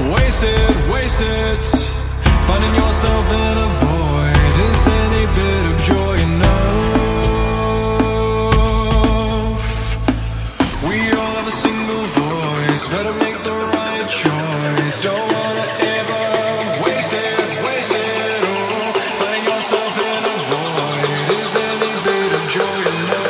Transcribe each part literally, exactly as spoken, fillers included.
Wasted, wasted, finding yourself in a void. Is any bit of joy enough? We all have a single voice, better make the right choice. Don't wanna ever waste it, waste it, oh, finding yourself in a void. Is any bit of joy enough?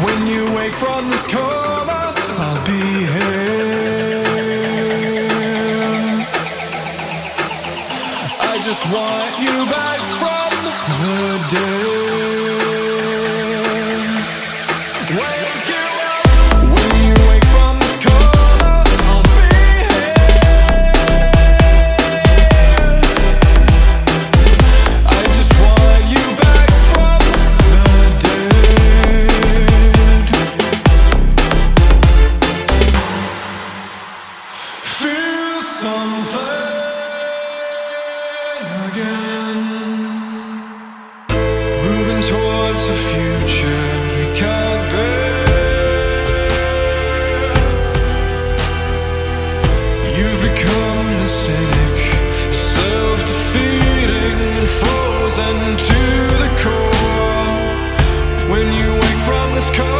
When you wake from this coma, I'll be here. I just want you back from the dead. Wake you up. When you wake from this coma, I'll be here. I just want you back from the dead. Feel something again, moving towards the future you can't bear. You've become a cynic, self-defeating and frozen to the core. When you wake from this core,